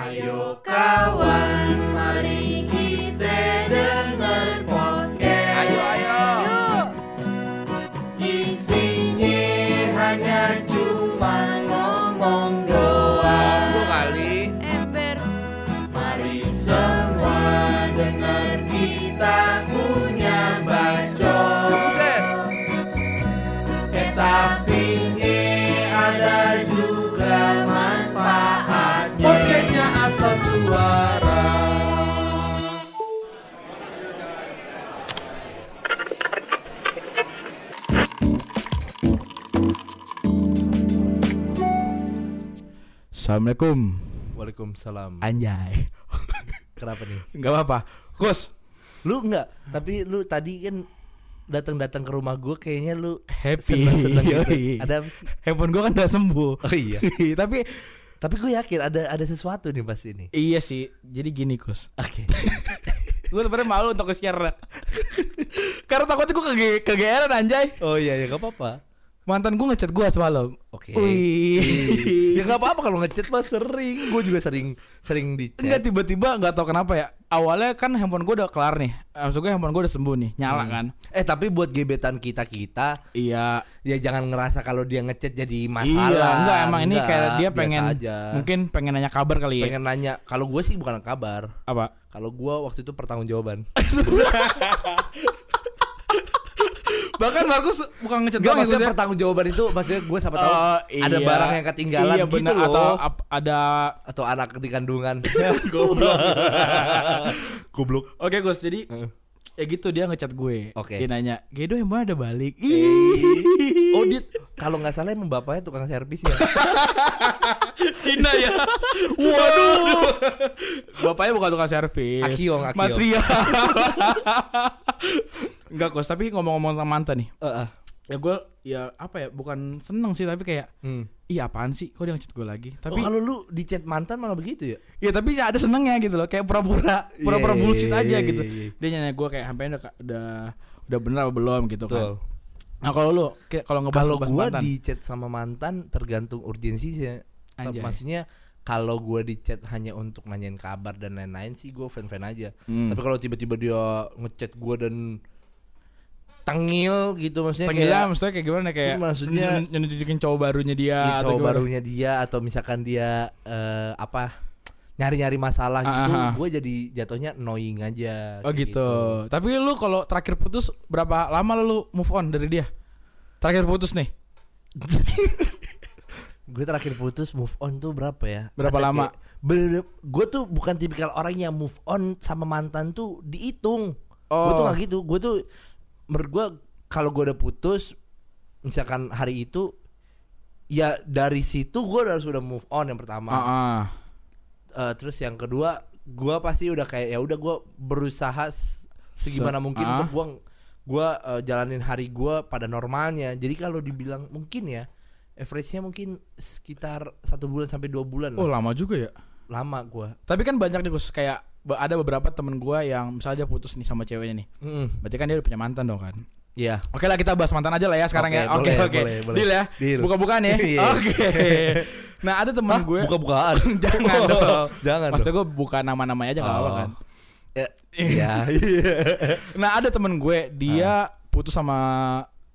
Ayo kawan, mari kita dengar podcast. Ayo yuk. Isinya hanya cuma ngomong doang. Dua kali ember. Mari semua dengar kita punya bacot. Tapi ada juga manfaatnya. Podcastnya asal suara. Assalamualaikum. Waalaikumsalam. Anjay. Kenapa nih? Enggak apa-apa. Kus, lu enggak. Tapi lu tadi kan datang-datang ke rumah gue kayaknya lu happy seneng gitu. Ada handphone gue kan udah sembuh. Oh iya. tapi gue yakin ada sesuatu nih pas ini. Iya sih. Jadi gini, Kus. Oke. Okay. Gue sebenarnya malu untuk nge-share. Karena takutnya gue kegeeran anjay. Oh iya, ya enggak apa-apa. Mantan gue ngechat gue semalam. Oke. Okay. Ya enggak apa-apa kalau ngechat mah sering. Gue juga sering di-chat. Enggak, tiba-tiba enggak tahu kenapa ya. Awalnya kan handphone gue udah kelar nih, maksudnya handphone gue udah sembuh nih, nyala kan. Tapi buat gebetan kita, iya, ya jangan ngerasa kalau dia ngechat jadi masalah. Iya, enggak, emang enggak, ini kayak dia pengen aja. Mungkin pengen nanya kabar kali ya. Pengen nanya, kalau gue sih bukan kabar. Apa? Kalau gue waktu itu pertanggungjawaban. Bahkan Markus bukan ngechat gue, maksudnya pertanggungjawaban itu maksudnya gue siapa tahu ada barang yang ketinggalan gitu loh, atau ada anak di kandungan. Goblok. Oke, Gus, jadi ya gitu dia ngechat gue. Okay. Dia nanya, "Gedo emang ada balik?" Oh, dia kalau enggak salah emang bapaknya tukang servis ya. Cina ya. Waduh. Bapaknya bukan tukang servis. Akiong. Material. Enggak, Kos, tapi ngomong-ngomong tentang mantan nih. Ya gue bukan seneng sih, tapi kayak iya apaan sih kok dia ngechat gue lagi. Tapi kalau lu di chat mantan malah begitu ya? Iya, tapi ada senengnya gitu loh, kayak pura-pura bullshit aja gitu. Dia nanya gue kayak sampai udah bener apa belum gitu. Betul. Kan. Nah, kalau lu kalau ngebahas mantan. Kalau gue di chat sama mantan tergantung urgensinya. Maksudnya kalau gue di chat hanya untuk nanyain kabar dan lain-lain sih gue fan-fan aja. Tapi kalau tiba-tiba dia ngechat gue dan tengil gitu, maksudnya kayak gimana, kayak maksudnya nunjukin cowok barunya dia, atau cowok barunya dia, atau misalkan dia nyari-nyari masalah gitu, gue jadi jatuhnya annoying aja. Oh gitu. Tapi lu kalau terakhir putus berapa lama lu move on dari dia? Terakhir putus nih. Gue terakhir putus move on tuh berapa ya? Berapa lama? Gue tuh bukan tipikal orang yang move on sama mantan tuh dihitung. Oh. Gue tuh gak gitu. Gue tuh menurut gue kalau gue udah putus misalkan hari itu, ya dari situ gue harus udah move on yang pertama. Terus yang kedua, gue pasti udah kayak ya udah gue berusaha segimana mungkin untuk gue jalanin hari gue pada normalnya. Jadi kalau dibilang mungkin ya average-nya mungkin sekitar 1 bulan sampai 2 bulan. Oh, lama juga ya? Lama gua. Tapi kan banyak nih, Gus, kayak ada beberapa temen gua yang misalnya dia putus nih sama ceweknya nih. Berarti kan dia udah punya mantan dong kan? Iya. Oke lah, kita bahas mantan aja lah ya sekarang. Oke. Deal ya. Buka-bukaan ya. Oke. Nah, ada temen gue. Buka-bukaan. Jangan. Maksudnya gue buka nama-namanya aja enggak apa-apa kan. Iya. Nah, ada temen gue, dia putus sama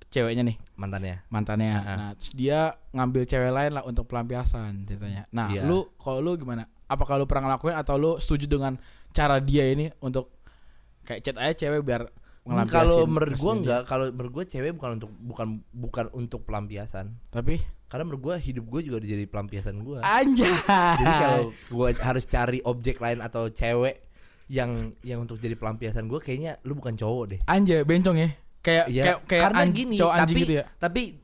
ceweknya nih, mantannya. Nah, terus dia ngambil cewek lain lah untuk pelampiasan ceritanya. Nah, lu kalau lu gimana? Apakah lu pernah ngelakuin atau lu setuju dengan cara dia ini untuk kayak chat aja cewek biar ngelampiasin? Kalau menurut gue enggak. Kalau menurut gue cewek bukan untuk pelampiasan. Tapi karena menurut gue hidup gue juga udah jadi pelampiasan gue. Anjay. Jadi kalau gue harus cari objek lain atau cewek yang untuk jadi pelampiasan gue, kayaknya lu bukan cowok deh. Anjay, bencong ya. Kayak karena gini, cowok anjing gitu ya. Tapi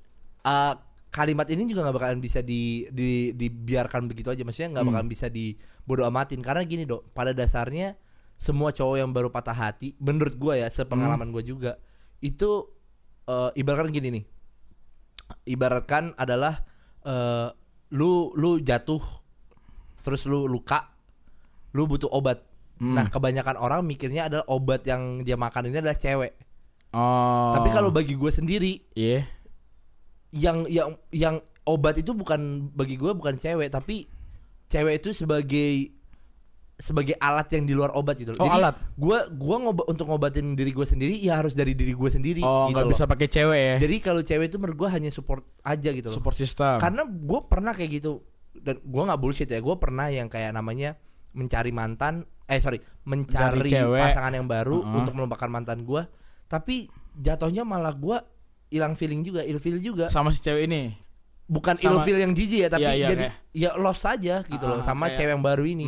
kalimat ini juga nggak bakalan bisa dibiarkan begitu aja. Maksudnya nggak bakalan bisa dibodoh amatin. Karena gini, Dok, pada dasarnya semua cowok yang baru patah hati, menurut gue ya, sepengalaman gue juga, itu ibaratkan gini nih. Ibaratkan adalah lu jatuh, terus lu luka, lu butuh obat. Nah, kebanyakan orang mikirnya adalah obat yang dia makan ini adalah cewek. Oh. Tapi kalau bagi gue sendiri, yang obat itu bukan, bagi gue bukan cewek, tapi cewek itu sebagai sebagai alat yang di luar obat gitu. Oh, jadi alat. Untuk ngobatin diri gue sendiri ya harus dari diri gue sendiri. Oh, nggak gitu bisa pakai cewek ya. Jadi kalau cewek itu menurut gue hanya support aja gitu. Support system. Karena gue pernah kayak gitu dan gue nggak bullshit ya. Gue pernah yang kayak namanya mencari pasangan yang baru untuk melupakan mantan gue. Tapi jatuhnya malah gue hilang feeling juga, ilfeel juga. Sama si cewek ini. Bukan ilfeel yang jijik ya, tapi iya, jadi ya lost aja gitu loh sama cewek yang baru ini.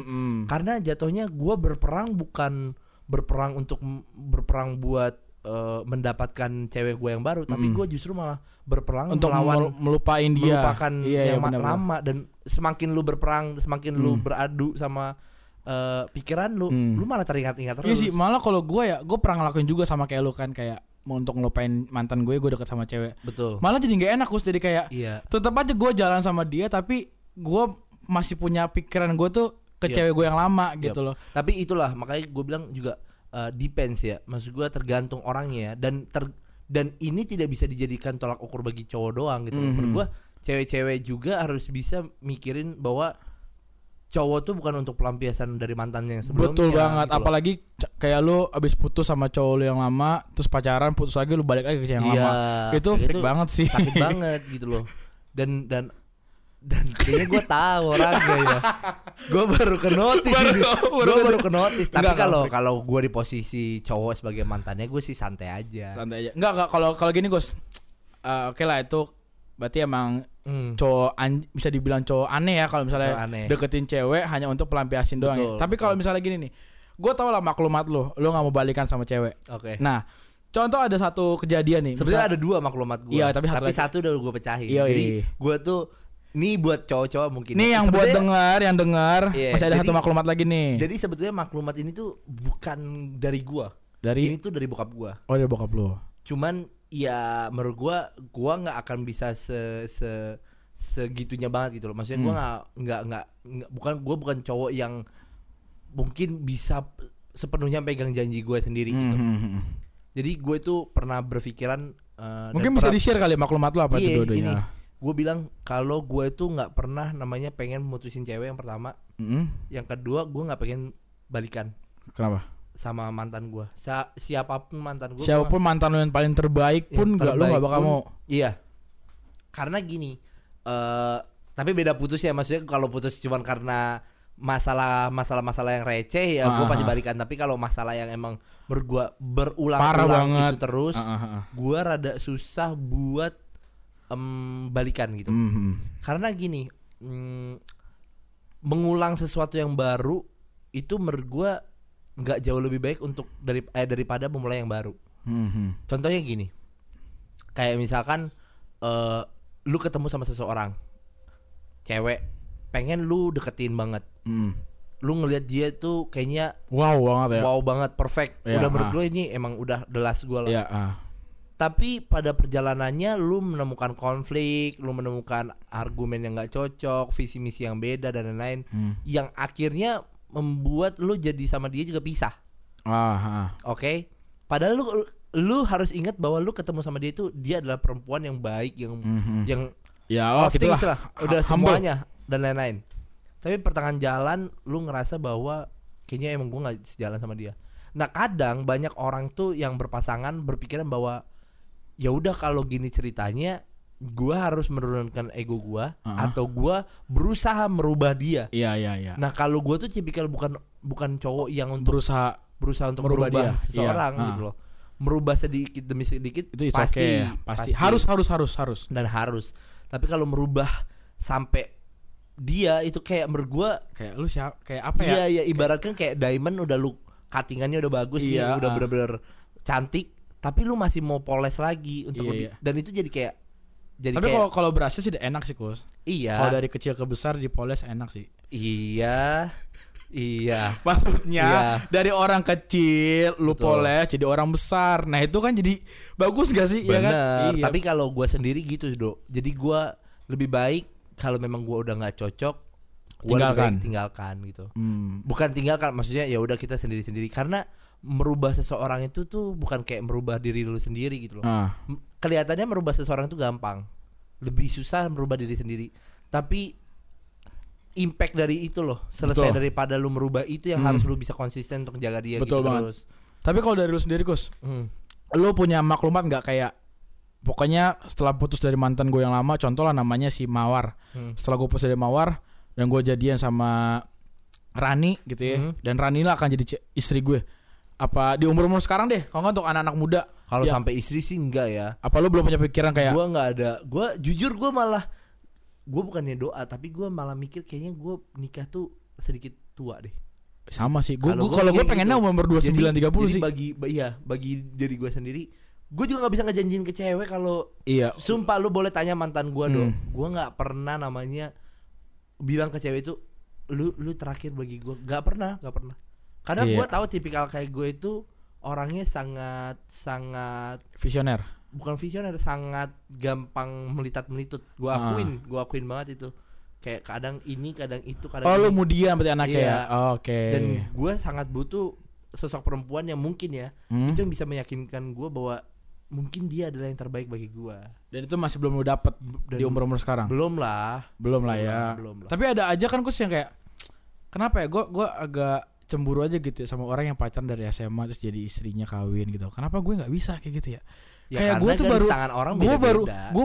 Karena jatuhnya gue berperang bukan berperang buat mendapatkan cewek gue yang baru, tapi gue justru malah berperang untuk melawan melupain dia, melupakan yang lama. Dan semakin lu berperang, semakin lu beradu sama pikiran lu, lu malah teringat-ingat terus. Iya sih, malah kalau gue ya, gue pernah ngelakuin juga sama kayak lu kan, kayak mau untuk ngelupain mantan gue deket sama cewek. Betul. Malah jadi gak enak Kus, jadi kayak tetap aja gue jalan sama dia, tapi gue masih punya pikiran gue tuh ke cewek gue yang lama gitu loh. Tapi itulah makanya gue bilang juga depends ya, maksud gue tergantung orangnya. Dan ini tidak bisa dijadikan tolak ukur bagi cowok doang gitu. Menurut gue cewek-cewek juga harus bisa mikirin bahwa cowok tuh bukan untuk pelampiasan dari mantannya yang sebelumnya. Betul banget gitu. Apalagi kayak lu abis putus sama cowok lu yang lama, terus pacaran, putus lagi, lu balik lagi ke yang lama. Itu fake banget sih. Sakit banget gitu loh. Dan kayaknya gue tahu orangnya ya. Gue baru ke notice. Tapi kalau gue di posisi cowok sebagai mantannya, gue sih santai aja. Enggak kalau gini Gus. Oke lah, itu berarti emang cowok bisa dibilang cowok aneh ya kalau misalnya deketin cewek hanya untuk pelampiasin doang ya. Tapi kalau misalnya gini nih, gue tau lah maklumat lo nggak mau balikan sama cewek. Nah, contoh ada satu kejadian nih. Sebenarnya ada dua maklumat gue. Iya, tapi satu udah gue pecahin. Jadi gue tuh ini buat cowok-cowok mungkin. Nih yang buat dengar, masih ada satu maklumat lagi nih. Jadi sebetulnya maklumat ini tuh bukan dari gue. Ini tuh dari bokap gue. Oh, dari bokap lo. Cuman ya menurut gue nggak akan bisa segitunya banget gitu loh. Maksudnya gue nggak bukan cowok yang mungkin bisa sepenuhnya pegang janji gue sendiri gitu. Jadi gue itu pernah berpikiran mungkin bisa di-share kali maklumat lo apa itu dua-duanya. Gue bilang kalau gue itu nggak pernah namanya pengen mutusin cewek yang pertama. Yang kedua gue nggak pengen balikan. Kenapa? Sama mantan gue, siapapun mantan gue, siapapun mantan lo yang paling terbaik pun lo gak bakal mau. Iya, karena gini, tapi beda putus ya. Maksudnya kalau putus cuman karena masalah yang receh ya gue pasti balikan. Tapi kalau masalah yang emang menurut gue berulang-ulang itu terus, gue rada susah buat balikan gitu. Karena gini, mengulang sesuatu yang baru itu menurut gue nggak jauh lebih baik untuk daripada memulai yang baru. Contohnya gini, kayak misalkan lu ketemu sama seseorang cewek, pengen lu deketin banget, lu ngelihat dia tuh kayaknya wow banget perfect, udah menurut gue ini emang udah the last gue lah. Tapi pada perjalanannya lu menemukan konflik, lu menemukan argumen yang nggak cocok, visi misi yang beda dan lain-lain, yang akhirnya membuat lu jadi sama dia juga pisah. Oke? Padahal lu harus ingat bahwa lu ketemu sama dia itu, dia adalah perempuan yang baik, yang ya gitulah, udah semuanya dan lain-lain. Tapi pertengahan jalan lu ngerasa bahwa kayaknya emang gua enggak sejalan sama dia. Nah, kadang banyak orang tuh yang berpasangan berpikiran bahwa ya udah kalau gini ceritanya gue harus menurunkan ego gue atau gue berusaha merubah dia. Iya. Nah kalau gue tuh tipikal bukan cowok yang untuk berusaha untuk merubah seseorang gitu loh. Merubah sedikit demi sedikit itu pasti, okay, ya. pasti harus dan harus. Tapi kalau merubah sampai dia itu kayak menurut gue kayak lu siapa, kayak apa ya? Iya, ibaratkan kayak diamond udah lu cuttingannya udah bagus nih, udah bener-bener cantik, tapi lu masih mau poles lagi untuk lebih. Dan itu jadi kayak tapi kalau berhasil sih enak sih Kus. Iya. Kalau dari kecil ke besar dipoles enak sih. Iya. Maksudnya dari orang kecil lu poles jadi orang besar. Nah itu kan jadi bagus gak sih? Bener. Ya kan? Iya. Tapi kalau gue sendiri gitu Do. Jadi gue lebih baik kalau memang gue udah nggak cocok, gue tinggalkan gitu. Bukan tinggalkan, maksudnya ya udah kita sendiri-sendiri. Karena merubah seseorang itu tuh bukan kayak merubah diri lu sendiri gitu loh. Kelihatannya merubah seseorang itu gampang, lebih susah merubah diri sendiri. Tapi impact dari itu loh. Selesai. Betul. Daripada lu merubah itu yang harus lu bisa konsisten untuk jaga dia. Betul gitu banget. Terus. Tapi kalau dari lu sendiri Gus, lu punya maklumat nggak kayak pokoknya setelah putus dari mantan gue yang lama, contoh lah namanya si Mawar. Setelah gue putus dari Mawar dan gue jadian sama Rani gitu ya. Dan Rani lah akan jadi istri gue. Apa di umur-umur sekarang deh, kalau nggak untuk anak-anak muda. Kalau ya, sampai istri sih enggak ya. Apa lu belum punya pikiran kayak? Gue nggak ada. Gue jujur gue malah, gue bukannya doa tapi gue malah mikir kayaknya gue nikah tuh sedikit tua deh. Sama sih. Gue kalau gue pengennya gitu, umur 29-30 sih. Bagi diri gue sendiri, gue juga nggak bisa ngejanjiin ke cewek kalau. Iya. Sumpah lu boleh tanya mantan gue dong. Gue nggak pernah namanya bilang ke cewek itu lu terakhir bagi gue. Nggak pernah. Karena gue tahu tipikal kayak gue itu orangnya sangat visioner. Bukan visioner, sangat gampang melitut. Gue akuin banget itu. Kayak kadang ini, kadang itu, kadang. Oh, lu mudian berarti anaknya ya. Oke. Dan gue sangat butuh sosok perempuan yang mungkin ya, itu yang bisa meyakinkan gue bahwa mungkin dia adalah yang terbaik bagi gue. Dan itu masih belum lu dapet di umur sekarang. Belum lah. Tapi ada aja kan Kus yang kayak, kenapa ya? Gue agak cemburu aja gitu ya sama orang yang pacaran dari SMA terus jadi istrinya kawin gitu. Kenapa gue nggak bisa kayak gitu ya? Ya kayak gue tuh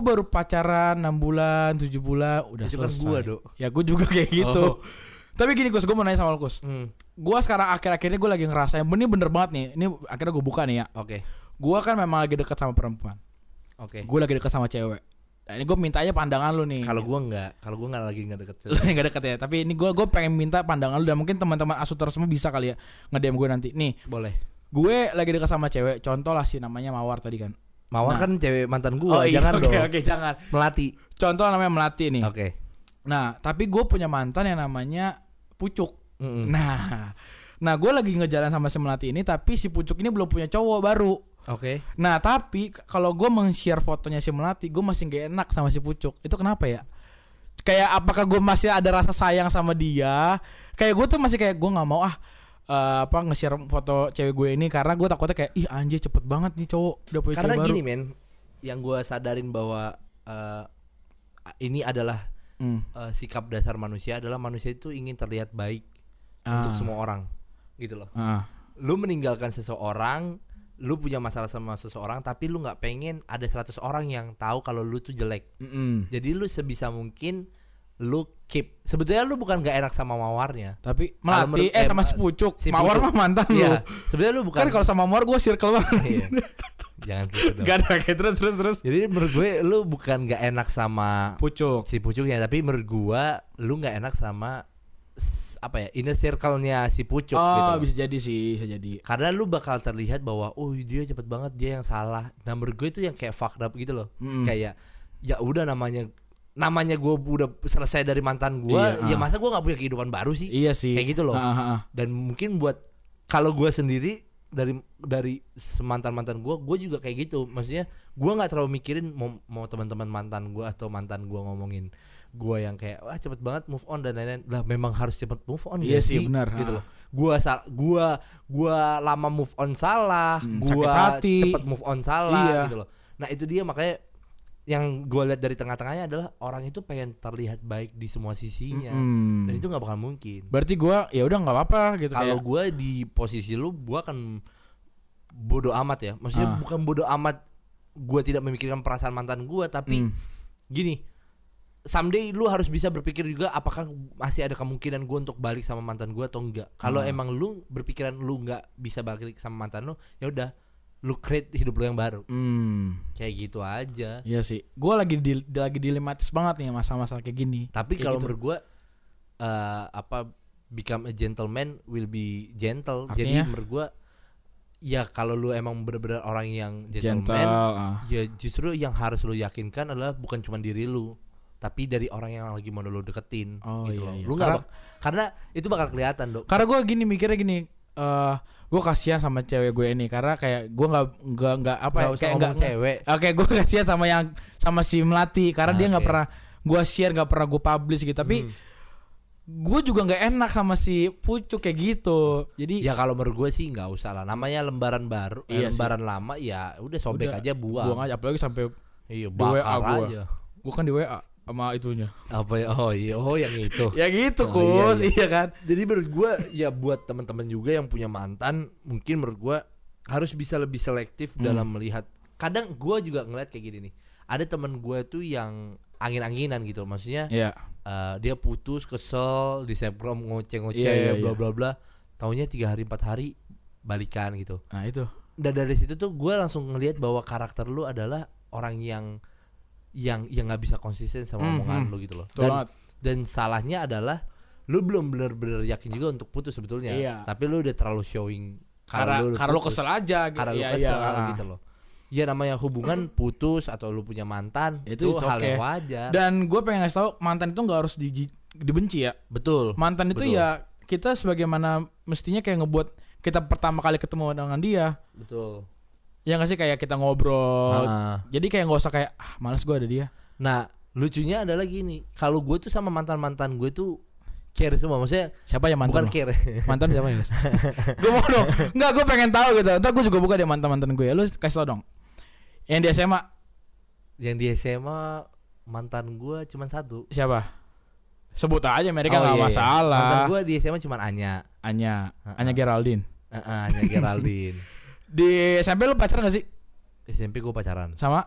baru pacaran 6 bulan 7 bulan udah selesai ya gue juga kayak gitu. Tapi gini Gus, gue mau nanya sama lo Gus. Gue sekarang akhir-akhirnya gue lagi ngerasain bener banget nih. Ini akhirnya gue buka nih ya. Oke. Gue kan memang lagi dekat sama perempuan. Oke. Gue lagi dekat sama cewek. Nah ini gue mintanya pandangan lu nih. Kalau gue nggak lagi nggak deket. Lu nggak deket ya. Tapi ini gue pengen minta pandangan lu dan mungkin teman-teman Asutor semua bisa kali ya nge-DM gue nanti. Nih. Boleh. Gue lagi dekat sama cewek. Contoh lah si namanya Mawar tadi kan. Mawar kan cewek mantan gue, jangan. Melati. Contoh namanya Melati nih. Oke. Okay. Nah, tapi gue punya mantan yang namanya Pucuk. Nah gue lagi ngejalan sama si Melati ini, tapi si Pucuk ini belum punya cowok baru. Oke. Okay. Nah, tapi kalau gue meng-share fotonya si Melati, gue masih gak enak sama si Pucuk. Itu kenapa ya? Kayak apakah gue masih ada rasa sayang sama dia? Kayak gue tuh masih kayak gue nggak mau nge-share foto cewek gue ini karena gue takutnya kayak ih anjir cepet banget nih cowok udah punya cewek baru. Karena gini men, yang gue sadarin bahwa ini adalah sikap dasar manusia adalah manusia itu ingin terlihat baik untuk semua orang gitu loh. Lu meninggalkan seseorang, lu punya masalah sama seseorang tapi lu nggak pengen ada 100 orang yang tahu kalau lu tuh jelek. Jadi lu sebisa mungkin lu keep. Sebetulnya lu bukan gak enak sama Mawarnya, tapi Melati sama si Pucuk. Si Mawar mah mantan iya. Lu. Sebenarnya lu bukan. Kan kalau sama Mawar gue circle banget. Iya. Jangan gitu. Gak ada kayak terus. Jadi menurut gue lu bukan gak enak sama Pucuk. Si Pucuk ya, tapi menurut gue lu gak enak sama inner circle-nya si Pucuk gitu. Bisa jadi. Karena lu bakal terlihat bahwa dia cepet banget, dia yang salah. Nah, menurut gue itu yang kayak fucked up gitu loh. Kayak ya udah namanya gue udah selesai dari mantan gue, ya masa gue nggak punya kehidupan baru sih? Iya sih. Kayak gitu loh. Dan mungkin buat kalau gue sendiri dari mantan gue juga kayak gitu. Maksudnya gue nggak terlalu mikirin mau teman-teman mantan gue atau mantan gue ngomongin gue yang kayak wah cepet banget move on dan lain-lain. Lah memang harus cepet move on. Iya sih benar. Gitu loh. Gue lama move on salah. Gue cepet move on salah. Iya. Gitu loh. Nah itu dia makanya. Yang gue lihat dari tengah-tengahnya adalah orang itu pengen terlihat baik di semua sisinya, dan itu nggak bakal mungkin. Berarti gue ya udah nggak apa-apa gitu. Kalau gue di posisi lu, gue akan bodoh amat ya. Maksudnya bukan bodoh amat, gue tidak memikirkan perasaan mantan gue, tapi gini, someday lu harus bisa berpikir juga apakah masih ada kemungkinan gue untuk balik sama mantan gue atau enggak. Kalau emang lu berpikiran lu nggak bisa balik sama mantan lu, ya udah. Lu create hidup lu yang baru. Kayak gitu aja. Iya sih. Gue lagi dilematis banget nih masa-masa kayak gini. Tapi kalau gitu. Menurut gue become a gentleman will be gentle. Artinya? Jadi menurut gue ya kalau lu emang bener-bener orang yang gentleman, ya justru yang harus lu yakinkan adalah bukan cuma diri lu, tapi dari orang yang lagi mau lu deketin. Gitu iya. Lu nggak karena itu bakal kelihatan dong. Karena gue mikirnya gini. Gue kasihan sama cewek gue ini karena kayak gue gue kasihan sama si Melati karena dia nggak pernah gue share, nggak pernah gue publish gitu, tapi gue juga nggak enak sama si Pucuk kayak gitu. Jadi ya kalau menurut gue sih nggak usah lah, namanya lembaran baru, lembaran sih. Lama ya udah sobek aja buang aja, apalagi sampai bakar aja. Gue kan di WA sama itunya. Apa ya? Oh iya, oh yang itu. Yang itu, Kus. Iya, iya. Iya kan? Jadi menurut gue ya buat teman-teman juga yang punya mantan, mungkin menurut gue harus bisa lebih selektif dalam melihat. Kadang gue juga ngeliat kayak gini nih. Ada teman gue tuh yang angin-anginan gitu, maksudnya. Iya. Dia putus, kesel, di Instagram ngoceh-ngoceh, yeah, bla bla bla. Taunya 3 hari 4 hari balikan gitu. Nah, itu. Dan dari situ tuh gue langsung ngelihat bahwa karakter lu adalah orang yang nggak bisa konsisten sama omongan lu gitu loh. Dan salahnya adalah lu belum bener-bener yakin juga untuk putus sebetulnya. Iya. Tapi lu udah terlalu showing karena lu kesel aja gitu. Karena lu kesel gitu loh. Ya namanya hubungan putus atau lu punya mantan itu hal yang wajar. Dan gue pengen ngasih tau, mantan itu gak harus dibenci ya. Betul. Mantan itu ya kita sebagaimana mestinya kayak ngebuat kita pertama kali ketemu dengan dia. Betul. Ya gak sih, kayak kita ngobrol. Jadi kayak gak usah kayak males gue ada dia. Nah lucunya adalah gini, kalau gue tuh sama mantan-mantan gue tuh care semua, maksudnya siapa yang mantan? Bukan care. Mantan siapa ya? Gue mau dong. Enggak, gue pengen tahu gitu. Entar gue juga buka deh mantan-mantan gue. Lu kasih tau dong. Yang di SMA. Yang di SMA mantan gue cuma satu. Siapa? Sebut aja mereka, enggak masalah. Mantan gue di SMA cuma Anya. Anya Geraldine. Anya Geraldine. Di SMP lu pacaran enggak sih? Di SMP gue pacaran. Sama?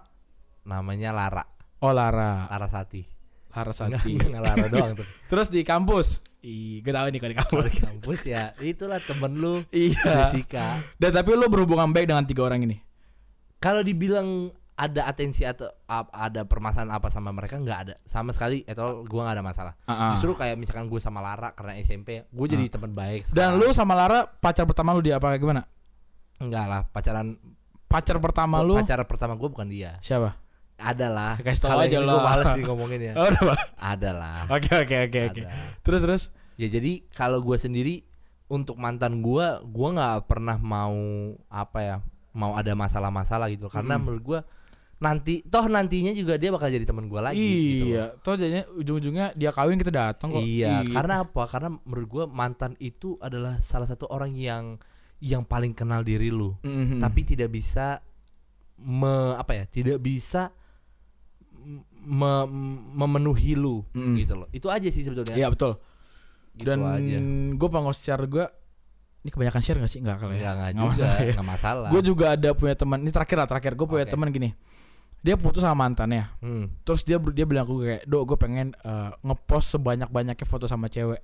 Namanya Lara. Oh, Lara. Lara Sati. Ngelara doang tuh. Terus di kampus, gue tau nih kalau di kampus. Di kampus ya, itulah temen lu. Iya. Jessica. Dan tapi lu berhubungan baik dengan 3 orang ini. Kalau dibilang ada atensi atau ada permasalahan apa sama mereka, nggak ada sama sekali. Atau gue nggak ada masalah. Justru kayak misalkan gue sama Lara karena SMP, gue jadi teman baik. Sekarang. Dan lu sama Lara pacar pertama lu dia apa gimana? Enggak lah, pacar pertama lu. Pacar pertama gue bukan dia. Siapa? Adalah kalau aja lo males sih ngomongin ya. Oh, adalah. Oke. Terus ya jadi kalau gue sendiri untuk mantan gue nggak pernah mau ada masalah-masalah gitu, karena menurut gue nantinya juga dia bakal jadi teman gue lagi. Iya. Gitu. Toh jadinya ujung-ujungnya dia kawin kita datang kok. Iya. Karena apa? Karena menurut gue mantan itu adalah salah satu orang yang paling kenal diri lu, tapi tidak bisa memenuhi lu gitu loh. Itu aja sih sebetulnya. Iya betul. Gitu. Dan gue pengen share, gue ini kebanyakan share gak sih? Enggak kali ya. Enggak juga, enggak masalah. Gue juga ada punya teman, ini terakhir gue punya teman gini. Dia putus sama mantannya. Terus dia bilang aku kayak, "Dok, gue pengen ngepost sebanyak-banyaknya foto sama cewek."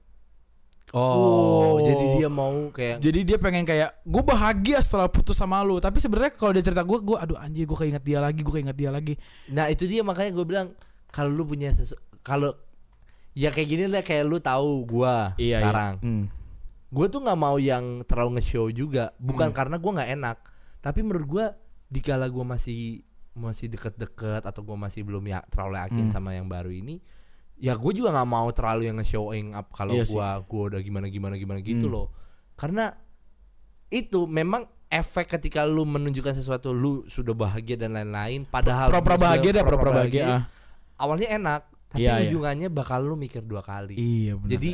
Oh, jadi dia mau kayak. Jadi dia pengen kayak, gue bahagia setelah putus sama lu. Tapi sebenarnya kalau dia cerita gue aduh anjir, gue keinget dia lagi, Nah itu dia, makanya gue bilang kalau lu punya kalau ya kayak gini lah, kayak lu tahu gue sekarang. Iya. Gue tuh nggak mau yang terlalu nge-show juga, bukan karena gue nggak enak, tapi menurut gue dikala gue masih deket-deket atau gue masih belum ya terlalu yakin sama yang baru ini. Ya gue juga nggak mau terlalu yang nge-showing up kalau gue udah gimana gitu loh, karena itu memang efek ketika lu menunjukkan sesuatu lu sudah bahagia dan lain-lain, padahal pro-bahagia awalnya enak, tapi ujungannya bakal lu mikir 2 kali. Iya, bener. Jadi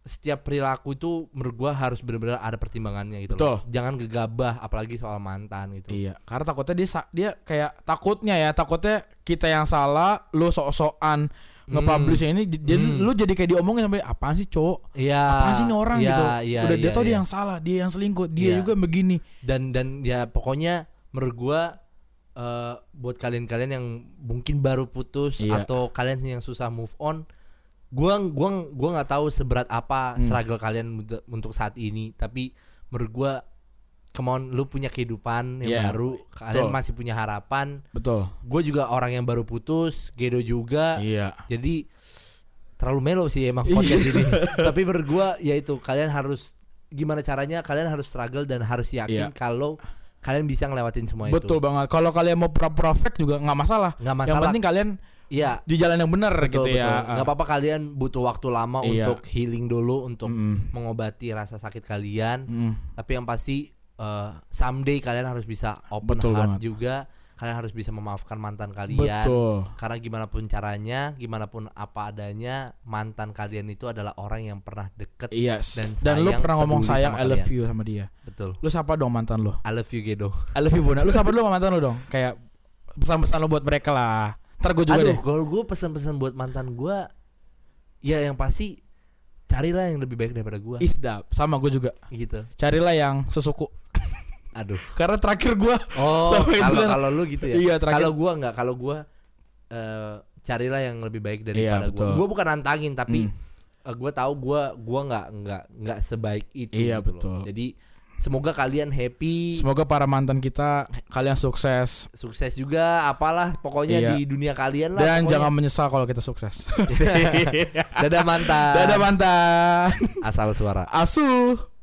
setiap perilaku itu menurut gue harus benar-benar ada pertimbangannya gitu loh. Jangan gegabah apalagi soal mantan gitu. Iya, karena takutnya dia kayak takutnya kita yang salah, lu sok-sokan nge-publish ini, jadi lu jadi kayak diomongin sampai apaan sih cowok? Apaan sih ini orang gitu. Udah dia tahu dia yang salah, dia yang selingkuh, dia juga begini. Dan ya pokoknya menurut gue buat kalian yang mungkin baru putus atau kalian yang susah move on, Gua nggak tahu seberat apa struggle kalian untuk saat ini, tapi menurut gua come on, lu punya kehidupan yang baru, kalian masih punya harapan. Betul. Gua juga orang yang baru putus, Gedo juga. Iya. Jadi terlalu melo sih emang podcast ini. Tapi menurut gua ya itu, kalian harus gimana caranya, kalian harus struggle dan harus yakin kalau kalian bisa ngelewatin semua itu. Betul banget. Kalau kalian mau pura-pura fake juga nggak masalah. Yang penting kalian di jalan yang benar gitu ya. Gak apa-apa kalian butuh waktu lama untuk healing dulu, untuk mengobati rasa sakit kalian. Tapi yang pasti someday kalian harus bisa open heart banget. Juga kalian harus bisa memaafkan mantan kalian. Karena gimana pun caranya, gimana pun apa adanya, mantan kalian itu adalah orang yang pernah deket dan lu pernah ngomong sayang I love you sama dia. Betul. Lu siapa dong mantan lu? I love you Gedo. I love you Bona. Lu siapa dulu sama mantan lu dong? Kayak pesan-pesan lu buat mereka lah. Ntar gue juga deh. Kalau gue pesan-pesan buat mantan gue, ya yang pasti carilah yang lebih baik daripada gue. Isdap, sama gue juga. Gitu. Carilah yang sesuku. Aduh. Karena terakhir gue. Oh. Kalau lu gitu ya. Iya. Kalau gue nggak. Kalau gue carilah yang lebih baik daripada gue. Gue bukan nantangin tapi gue tahu gue nggak sebaik itu. Iya gitu betul. Loh. Jadi semoga kalian happy. Semoga para mantan kita kalian sukses. Sukses juga apalah pokoknya di dunia kalian lah. Dan pokoknya jangan menyesal kalau kita sukses. Dadah mantan. Dadah mantan. Asal suara. Asuh.